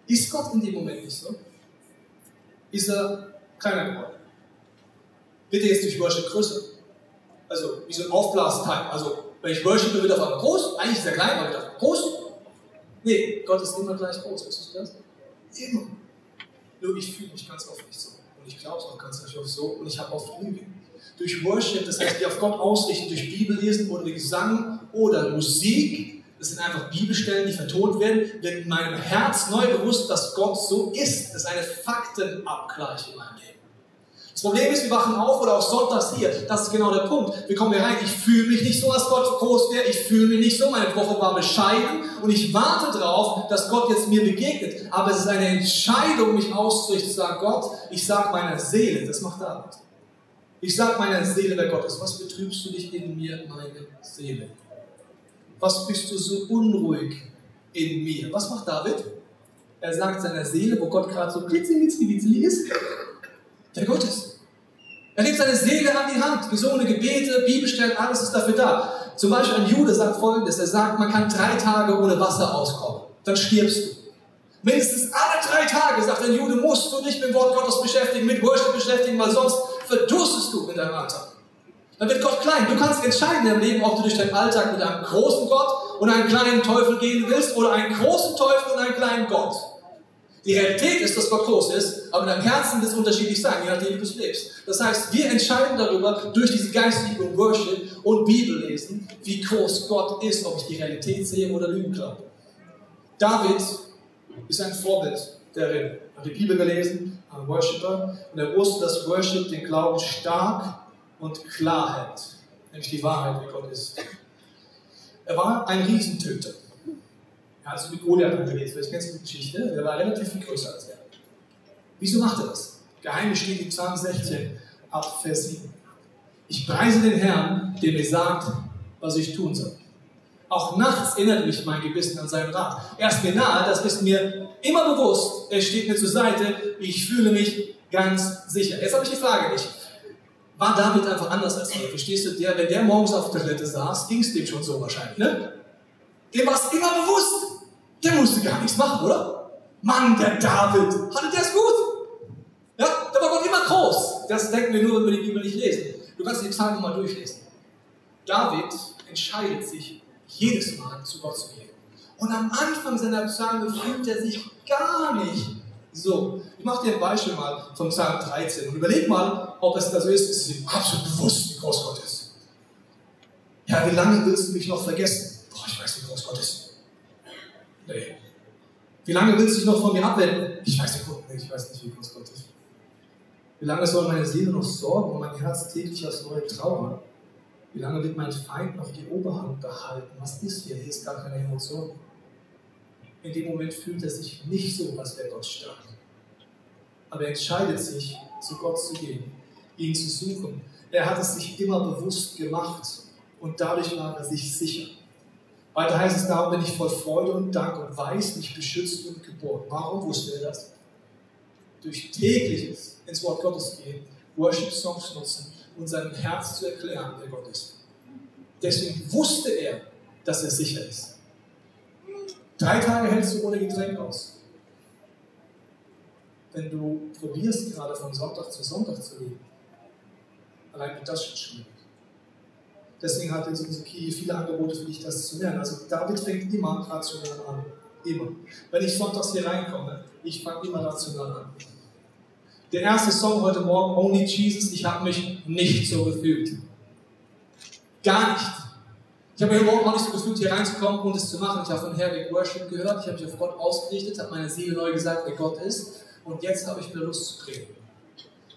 Ist Gott in dem Moment nicht so? Ist er kleiner geworden? Bitte jetzt durch Worship größer. Also, wie so ein Aufblasteil. Also, wenn ich worshipe, wird auf einmal groß. Eigentlich ist er klein, aber wird auf einmal groß. Nee, Gott ist immer gleich groß. Weißt du das? Immer. Nur ich fühle mich ganz oft nicht so. Und ich glaube es auch ganz oft so. Und ich habe oft Unglück. Durch Worship, das heißt, die auf Gott ausrichten, durch Bibellesen oder Gesang oder Musik, das sind einfach Bibelstellen, die vertont werden, wird meinem Herz neu bewusst, dass Gott so ist. Das ist eine Faktenabgleich in meinem Leben. Das Problem ist, wir wachen auf oder auch sonntags hier. Das ist genau der Punkt. Wir kommen hier rein, ich fühle mich nicht so, dass Gott groß wäre. Ich fühle mich nicht so, meine Woche war bescheiden. Und ich warte darauf, dass Gott jetzt mir begegnet. Aber es ist eine Entscheidung, mich auszurichten, zu sagen, Gott, ich sage meiner Seele, das macht Arbeit. Ich sage meiner Seele, wer Gott ist, was betrübst du dich in mir, meine Seele? Was bist du so unruhig in mir? Was macht David? Er sagt seiner Seele, wo Gott gerade so klitzelitzelitzeli ist, der Gott ist. Er nimmt seine Seele an die Hand, gesungene Gebete, Bibelstellen, alles ist dafür da. Zum Beispiel ein Jude sagt Folgendes, er sagt, man kann drei Tage ohne Wasser auskommen, dann stirbst du. Mindestens alle drei Tage, sagt ein Jude, musst du dich mit dem Wort Gottes beschäftigen, mit Worship beschäftigen, weil sonst verdurstest du in deinem Alltag. Dann wird Gott klein. Du kannst entscheiden im Leben, ob du durch deinen Alltag mit einem großen Gott und einem kleinen Teufel gehen willst oder einen großen Teufel und einen kleinen Gott. Die Realität ist, dass Gott groß ist, aber in deinem Herzen wird es unterschiedlich sein, je nachdem, wie du es lebst. Das heißt, wir entscheiden darüber, durch diese geistliche Worship und Bibellesen, wie groß Gott ist, ob ich die Realität sehe oder Lügen glaube. David ist ein Vorbild darin. Er hat die Bibel gelesen, ein Worshipper, und er wusste, dass Worship den Glauben stark und klar hält, nämlich die Wahrheit, wie Gott ist. Er war ein Riesentöter. Er hat es mit Goliath angelegt, vielleicht kennst du die Geschichte, er war relativ viel größer als er. Wieso macht er das? Geheimnis steht im Psalm sechzehn, ab Vers sieben. Ich preise den Herrn, der mir sagt, was ich tun soll. Auch nachts erinnert mich mein Gewissen an seinen Rat. Er ist mir nahe, das ist mir immer bewusst. Er steht mir zur Seite, ich fühle mich ganz sicher. Jetzt habe ich die Frage, ich war David einfach anders als wir. Verstehst du, der, wenn der morgens auf der Toilette saß, ging es dem schon so wahrscheinlich, ne? Dem war es immer bewusst. Der musste gar nichts machen, oder? Mann, der David, hatte der es gut. Ja, der war Gott immer groß. Das denken wir nur, wenn wir die Bibel nicht lesen. Du kannst die Psalmen mal durchlesen. David entscheidet sich, jedes Mal zu Gott zu gehen. Und am Anfang seiner Psalmen fühlt er sich gar nicht so. Ich mache dir ein Beispiel mal vom Psalm dreizehn und überleg mal, ob es da so ist, ist es ihm absolut bewusst, wie groß Gott ist. Ja, wie lange willst du mich noch vergessen? Boah, ich weiß, wie groß Gott ist. Nee. Wie lange willst du dich noch von mir abwenden? Ich weiß nicht, ich weiß nicht, wie groß Gott ist. Wie lange soll meine Seele noch sorgen und mein Herz täglich aufs Neue trauern? Wie lange wird mein Feind noch die Oberhand behalten? Was ist hier? Hier ist gar keine Emotion. In dem Moment fühlt er sich nicht so, als wäre Gott stark. Aber er entscheidet sich, zu Gott zu gehen, ihn zu suchen. Er hat es sich immer bewusst gemacht und dadurch war er sich sicher. Weiter heißt es, darum bin ich voll Freude und Dank und weiß mich beschützt und geborgen. Warum wusste er das? Durch tägliches ins Wort Gottes gehen, Worship-Songs nutzen und seinem Herz zu erklären, wer Gott ist. Deswegen wusste er, dass er sicher ist. Drei Tage hältst du ohne Getränk aus. Wenn du probierst, gerade von Sonntag zu Sonntag zu leben, allein wird das schon schwierig. Deswegen hat jetzt unsere Kirche viele Angebote für dich, das zu lernen. Also David fängt immer rational an. Immer. Wenn ich sonntags hier reinkomme, ich fange immer rational an. Der erste Song heute Morgen, Only Jesus, ich habe mich nicht so gefühlt. Gar nicht. Ich habe mich heute Morgen auch nicht so gefühlt, hier reinzukommen und es zu machen. Ich habe von Herrn Worship gehört, ich habe mich auf Gott ausgerichtet, habe meine Seele neu gesagt, wer Gott ist. Und jetzt habe ich wieder Lust zu predigen.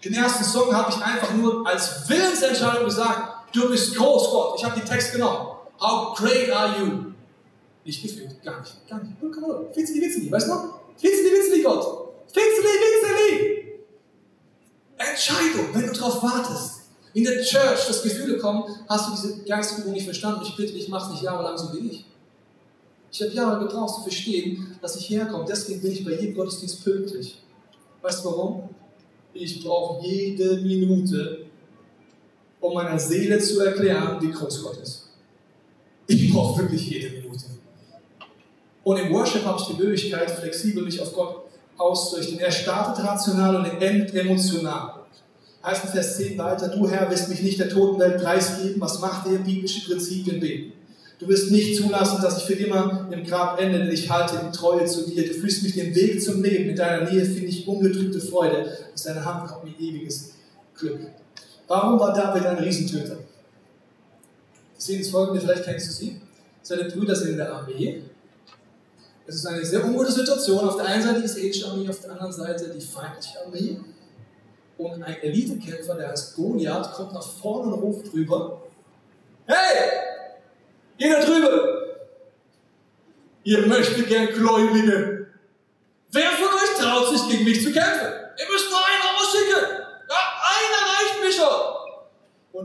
Den ersten Song habe ich einfach nur als Willensentscheidung gesagt, du bist groß, Gott. Ich habe den Text genommen. How great are you? Nicht gefühlt, gar nicht, gar nicht. Fitzeli, Witzeli, weißt du noch? Fitzeli, Witzeli, Gott. Fitzeli, Witzeli. Entscheidung, wenn du darauf wartest. In der Church, dass Gefühle kommen, hast du diese Geistübung nicht verstanden. Ich bitte dich, mach's nicht jahrelang so wie ich. Ich habe Jahre gebraucht zu verstehen, dass ich herkomme. Deswegen bin ich bei jedem Gottesdienst pünktlich. Weißt du warum? Ich brauche jede Minute, um meiner Seele zu erklären, wie groß Gott ist. Ich brauche wirklich jede Minute. Und im Worship habe ich die Möglichkeit, flexibel mich auf Gott auszurichten. Er startet rational und endet emotional. Heißt in Vers zehn weiter, du Herr wirst mich nicht der Totenwelt preisgeben, was macht ihr? Biblische Prinzipien beten. Du wirst nicht zulassen, dass ich für immer im Grab ende, denn ich halte in Treue zu dir. Du führst mich den Weg zum Leben. In deiner Nähe finde ich ungetrübte Freude. Aus deiner Hand kommt mir ewiges Glück. Warum war David ein Riesentöter? Wir sehen das Folgende, vielleicht kennst du sie. Seine Brüder sind in der Armee. Es ist eine sehr ungute Situation. Auf der einen Seite die israelische Armee, auf der anderen Seite die feindliche Armee. Und ein Elitekämpfer, der heißt Goliath, kommt nach vorne und ruft drüber. Hey! Ihr da drüben, ihr möchtet gern Gläubige. Wer von euch traut sich, gegen mich zu kämpfen? Ihr müsst nur einen rausschicken. Ja, einer reicht mich schon.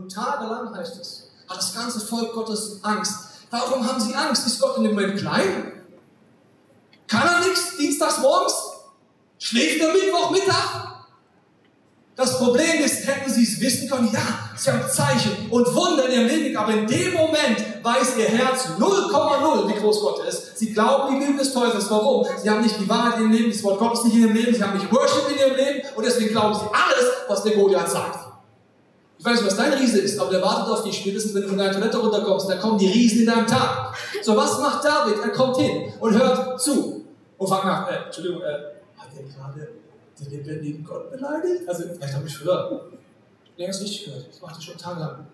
Und tagelang heißt es, hat das ganze Volk Gottes Angst. Warum haben sie Angst? Ist Gott in dem Moment klein? Kann er nichts dienstags morgens? Schläft er Mittwochmittag? Das Problem ist, hätten sie es wissen können, ja, sie haben Zeichen und Wunder in ihrem Leben, aber in dem Moment weiß ihr Herz null Komma null, wie groß Gott ist. Sie glauben die Lügen des Teufels. Warum? Sie haben nicht die Wahrheit in ihrem Leben, das Wort Gottes nicht in ihrem Leben, sie haben nicht Worship in ihrem Leben und deswegen glauben sie alles, was der Goliath sagt. Ich weiß nicht, was dein Riese ist, aber der wartet auf dich spätestens, wenn du von deiner Toilette runterkommst, dann kommen die Riesen in deinem Tag. So, was macht David? Er kommt hin und hört zu und fragt nach, äh, Entschuldigung, äh, hat er gerade den lebendigen Gott beleidigt? Also, vielleicht habe ich gehört. Nee, das ist richtig gehört. Das macht er schon tagelang.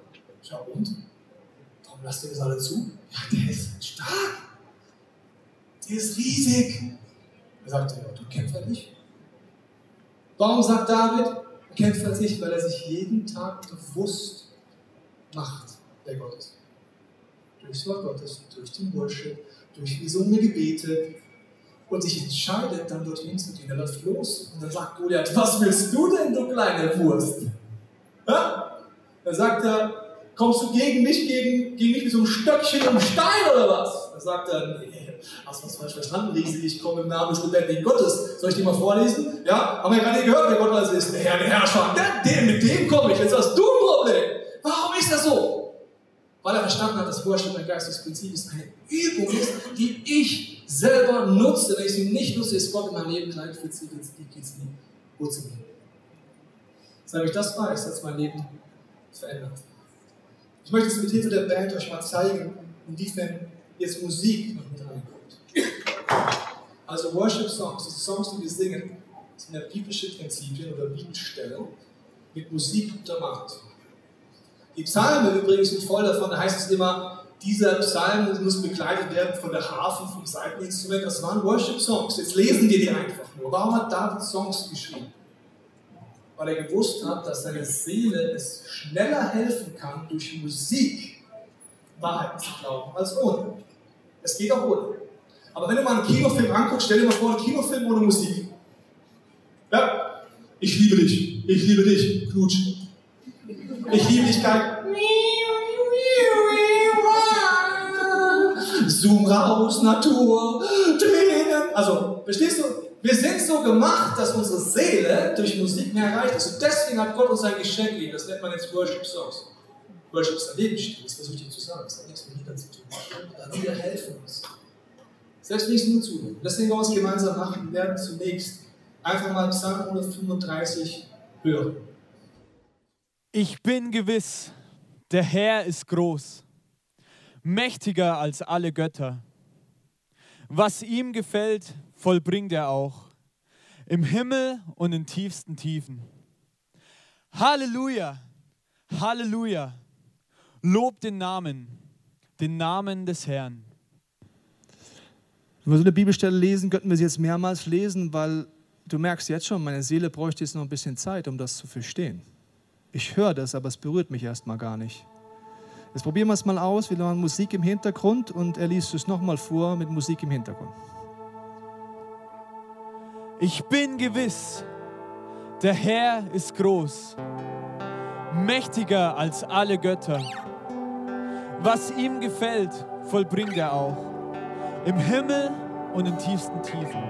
Schau, und? Warum lasst ihr das alle zu? Ja, der ist stark. Der ist riesig. Er sagt, ja, du kämpfst halt nicht. Warum sagt David, er kämpft halt nicht? Weil er sich jeden Tag bewusst macht, wer Gott ist. Durchs Wort Gottes, durch den Worship, durch gesungene Gebete. Und sich entscheidet, dann dorthin zu gehen. Er läuft los und dann sagt Goliath, was willst du denn, du kleine Wurst? Ha? Dann sagt er, kommst du gegen mich, gegen, gegen mich mit so einem Stöckchen und einem Stein oder was? Dann sagt er, nee, hast du was falsch verstanden, Riese, ich komme im Namen des lebendigen Gottes. Soll ich dir mal vorlesen? Ja, haben wir gerade gehört, wer Gott alles ist. Der Herr, der Herrscher, der, der, mit dem komme ich, jetzt hast du ein Problem. Warum ist das so? Weil er verstanden hat, dass Worship ein geistiges Prinzip ist, eine Übung ist, die ich selber nutze. Wenn ich sie nicht nutze, ist Gott in meinem Leben klein, für sie, geht es nie gut zu mir. Seit ich das weiß, hat es mein Leben verändert. Ich möchte jetzt mit Hilfe der Band euch mal zeigen, inwiefern jetzt Musik noch mit reinkommt. Also Worship-Songs, die Songs, die wir singen, sind ja biblische Prinzipien oder Bibelstellen mit Musik untermacht. Die Psalmen übrigens sind voll davon, da heißt es immer, dieser Psalm muss begleitet werden von der Harfe, vom Seiteninstrument. Das waren Worship-Songs. Jetzt lesen wir die einfach nur. Warum hat David Songs geschrieben? weil er gewusst hat, dass seine Seele es schneller helfen kann, durch Musik Wahrheiten zu glauben, als ohne. Es geht auch ohne. Aber wenn du mal einen Kinofilm anguckst, stell dir mal vor, einen Kinofilm ohne Musik. Ja, ich liebe dich, ich liebe dich, Knutsch. Ich liebe dich, kein... Zoom raus, Natur, Tränen. Also, verstehst du? Wir sind so gemacht, dass unsere Seele durch Musik mehr erreicht ist. Und deswegen hat Gott uns ein Geschenk gegeben. Das nennt man jetzt Worship Songs. Worship ist ein Lebensstil. Das versuche ich dir zu sagen. Das hat nichts mit Liedern zu tun. Dann wir helfen uns. Selbst wenn ich es nur zuhöre. Deswegen wollen wir es gemeinsam machen. Wir werden zunächst einfach mal Psalm hundertfünfunddreißig hören. Ich bin gewiss, der Herr ist groß, mächtiger als alle Götter. Was ihm gefällt, vollbringt er auch, im Himmel und in tiefsten Tiefen. Halleluja, Halleluja, Lob den Namen, den Namen des Herrn. Wenn wir so eine Bibelstelle lesen, könnten wir sie jetzt mehrmals lesen, weil du merkst jetzt schon, meine Seele bräuchte jetzt noch ein bisschen Zeit, um das zu verstehen. Ich höre das, aber es berührt mich erstmal gar nicht. Jetzt probieren wir es mal aus. Wir hören Musik im Hintergrund und er liest es nochmal vor mit Musik im Hintergrund. Ich bin gewiss, der Herr ist groß, mächtiger als alle Götter. Was ihm gefällt, vollbringt er auch, im Himmel und in tiefsten Tiefen.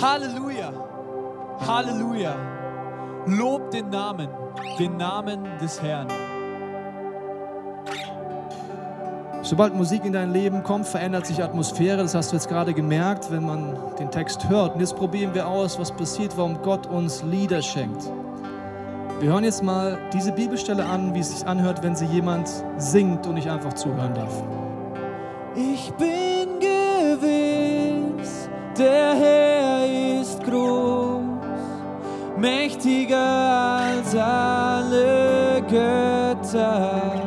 Halleluja, Halleluja, Lob den Namen, den Namen des Herrn. Sobald Musik in dein Leben kommt, verändert sich Atmosphäre. Das hast du jetzt gerade gemerkt, wenn man den Text hört. Und jetzt probieren wir aus, was passiert, warum Gott uns Lieder schenkt. Wir hören jetzt mal diese Bibelstelle an, wie es sich anhört, wenn sie jemand singt und ich einfach zuhören darf. Ich bin gewiss, der Herr ist groß, mächtiger als alle Götter.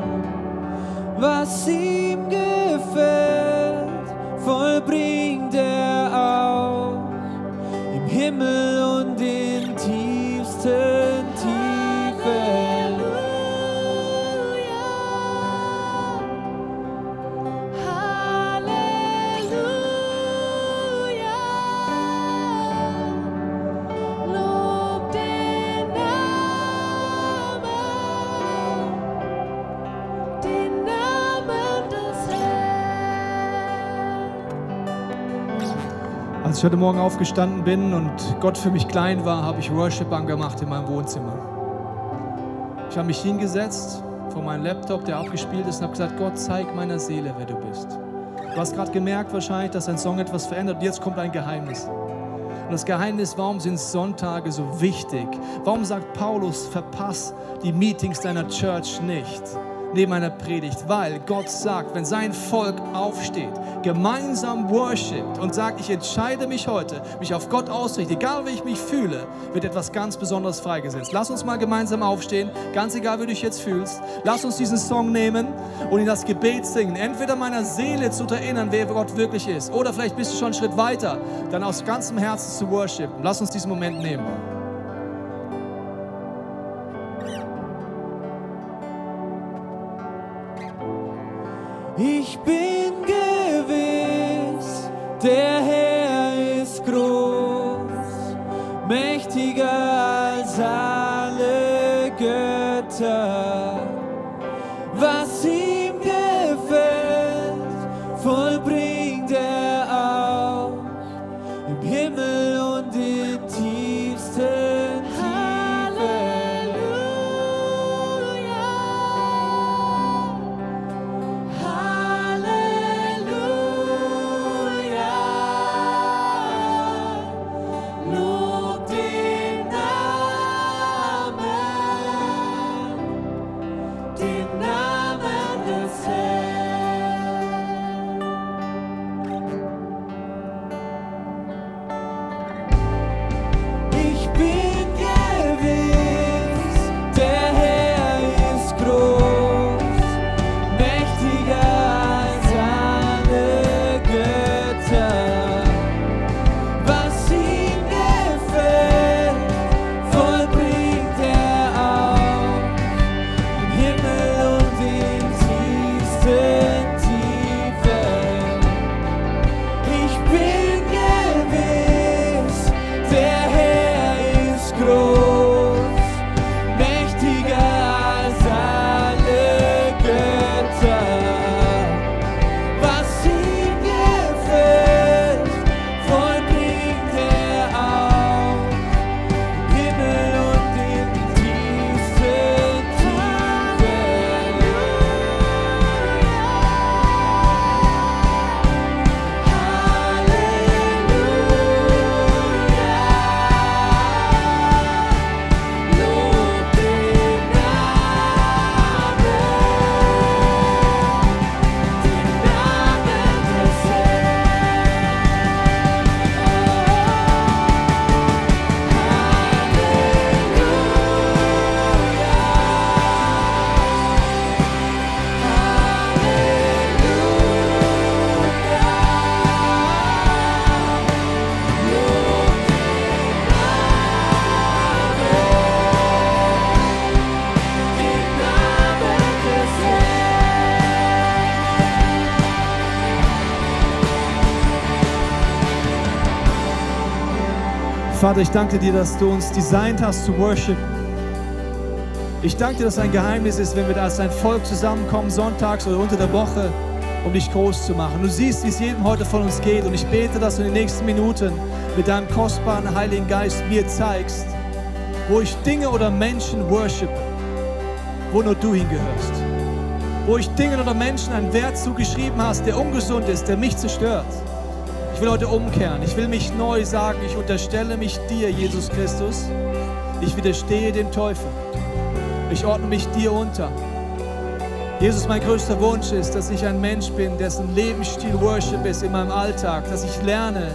Was ihm gefällt, vollbringt er auch, im Himmel und in tiefsten Tiefen. Halleluja, Halleluja, Lob den Namen, den Namen. Als ich heute Morgen aufgestanden bin und Gott für mich klein war, habe ich Worship angemacht in meinem Wohnzimmer. Ich habe mich hingesetzt vor meinem Laptop, der abgespielt ist, und habe gesagt, Gott, zeig meiner Seele, wer du bist. Du hast gerade gemerkt wahrscheinlich, dass dein Song etwas verändert und jetzt kommt ein Geheimnis. Und das Geheimnis, warum sind Sonntage so wichtig? Warum sagt Paulus, verpass die Meetings deiner Church nicht? Neben einer Predigt, weil Gott sagt, wenn sein Volk aufsteht, gemeinsam worshipt und sagt, ich entscheide mich heute, mich auf Gott ausrichte, egal wie ich mich fühle, wird etwas ganz Besonderes freigesetzt. Lass uns mal gemeinsam aufstehen, ganz egal wie du dich jetzt fühlst. Lass uns diesen Song nehmen und in das Gebet singen. Entweder meiner Seele zu erinnern, wer Gott wirklich ist, oder vielleicht bist du schon einen Schritt weiter, dann aus ganzem Herzen zu worshipen. Lass uns diesen Moment nehmen. Ich bin gewiss, der Herr ist groß, mächtiger als alle Götter. Was ihm gefällt, vollbringt er auch, im Himmel und in tiefsten Tiefen. Halleluja, Halleluja. Vater, ich danke dir, dass du uns designt hast zu worshipen. Ich danke dir, dass ein Geheimnis ist, wenn wir als ein Volk zusammenkommen, sonntags oder unter der Woche, um dich groß zu machen. Du siehst, wie es jedem heute von uns geht. Und ich bete, dass du in den nächsten Minuten mit deinem kostbaren Heiligen Geist mir zeigst, wo ich Dinge oder Menschen worshipe, wo nur du hingehörst. Wo ich Dingen oder Menschen einen Wert zugeschrieben hast, der ungesund ist, der mich zerstört. Ich will heute umkehren. Ich will mich neu sagen. Ich unterstelle mich dir, Jesus Christus. Ich widerstehe dem Teufel. Ich ordne mich dir unter. Jesus, mein größter Wunsch ist, dass ich ein Mensch bin, dessen Lebensstil Worship ist in meinem Alltag. Dass ich lerne,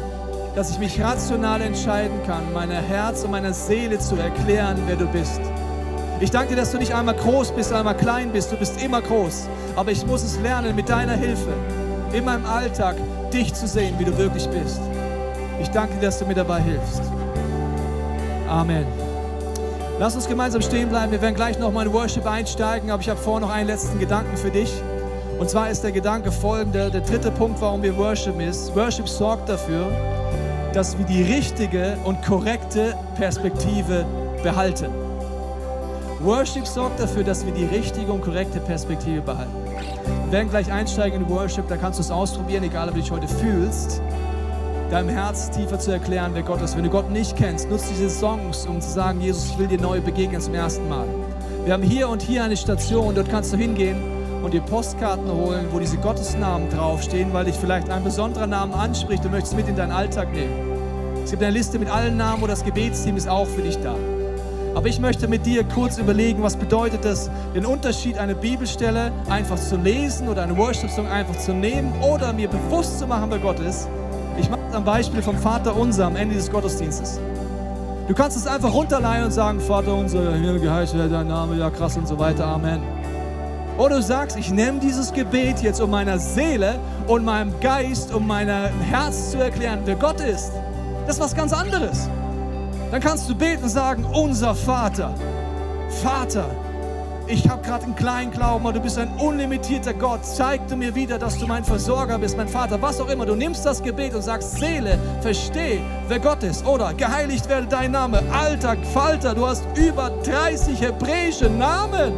dass ich mich rational entscheiden kann, meiner Herz und meiner Seele zu erklären, wer du bist. Ich danke dir, dass du nicht einmal groß bist, einmal klein bist. Du bist immer groß. Aber ich muss es lernen, mit deiner Hilfe, in meinem Alltag, dich zu sehen, wie du wirklich bist. Ich danke dir, dass du mir dabei hilfst. Amen. Lass uns gemeinsam stehen bleiben. Wir werden gleich nochmal in Worship einsteigen, aber ich habe vorher noch einen letzten Gedanken für dich. Und zwar ist der Gedanke folgender. Der dritte Punkt, warum wir worshipen, ist, Worship sorgt dafür, dass wir die richtige und korrekte Perspektive behalten. Worship sorgt dafür, dass wir die richtige und korrekte Perspektive behalten. Wir werden gleich einsteigen in Worship, da kannst du es ausprobieren, egal ob du dich heute fühlst, deinem Herz tiefer zu erklären, wer Gott ist. Wenn du Gott nicht kennst, nutzt diese Songs, um zu sagen, Jesus, ich will dir neu begegnen zum ersten Mal. Wir haben hier und hier eine Station, dort kannst du hingehen und dir Postkarten holen, wo diese Gottesnamen draufstehen, weil dich vielleicht ein besonderer Name anspricht und möchtest mit in deinen Alltag nehmen. Es gibt eine Liste mit allen Namen, wo das Gebetsteam ist auch für dich da. Aber ich möchte mit dir kurz überlegen, was bedeutet es, den Unterschied, eine Bibelstelle einfach zu lesen oder eine Worship-Song einfach zu nehmen oder mir bewusst zu machen, wer Gott ist. Ich mache es am Beispiel vom Vater unser am Ende des Gottesdienstes. Du kannst es einfach runterleihen und sagen, Vater unser, hier geheiligt werde dein Name, ja krass und so weiter, Amen. Oder du sagst, ich nehme dieses Gebet jetzt, um meiner Seele und meinem Geist, um meinem Herz zu erklären, wer Gott ist. Das ist was ganz anderes. Dann kannst du beten und sagen, unser Vater, Vater, ich habe gerade einen kleinen Glauben, aber du bist ein unlimitierter Gott. Zeig du mir wieder, dass du mein Versorger bist, mein Vater, was auch immer. Du nimmst das Gebet und sagst, Seele, versteh, wer Gott ist. Oder geheiligt werde dein Name. Alter Falter, du hast über dreißig hebräische Namen.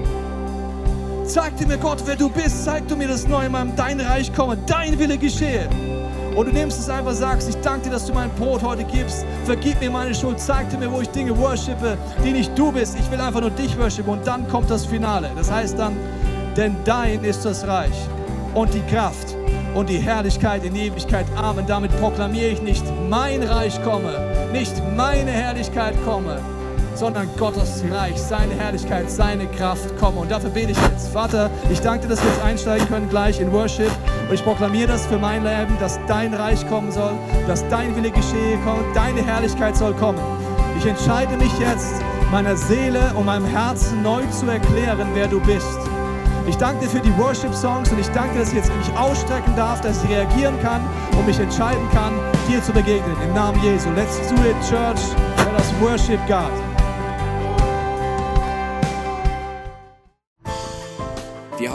Zeig dir mir, Gott, wer du bist. Zeig du mir das neu in meinem Dein Reich komme, dein Wille geschehe. Und du nimmst es einfach, sagst, ich danke dir, dass du mein Brot heute gibst. Vergib mir meine Schuld, zeig dir mir, wo ich Dinge worshipe, die nicht du bist. Ich will einfach nur dich worshipen. Und dann kommt das Finale. Das heißt dann, denn dein ist das Reich und die Kraft und die Herrlichkeit in Ewigkeit. Amen. Damit proklamiere ich nicht mein Reich komme, nicht meine Herrlichkeit komme, sondern Gottes Reich, seine Herrlichkeit, seine Kraft komme. Und dafür bete ich jetzt. Vater, ich danke dir, dass wir jetzt einsteigen können gleich in Worship. Und ich proklamiere das für mein Leben, dass dein Reich kommen soll, dass dein Wille geschehe, deine Herrlichkeit soll kommen. Ich entscheide mich jetzt, meiner Seele und meinem Herzen neu zu erklären, wer du bist. Ich danke dir für die Worship-Songs und ich danke dir, dass ich jetzt mich ausstrecken darf, dass ich reagieren kann und mich entscheiden kann, dir zu begegnen. Im Namen Jesu. Let's do it, Church. Let us worship God. Wir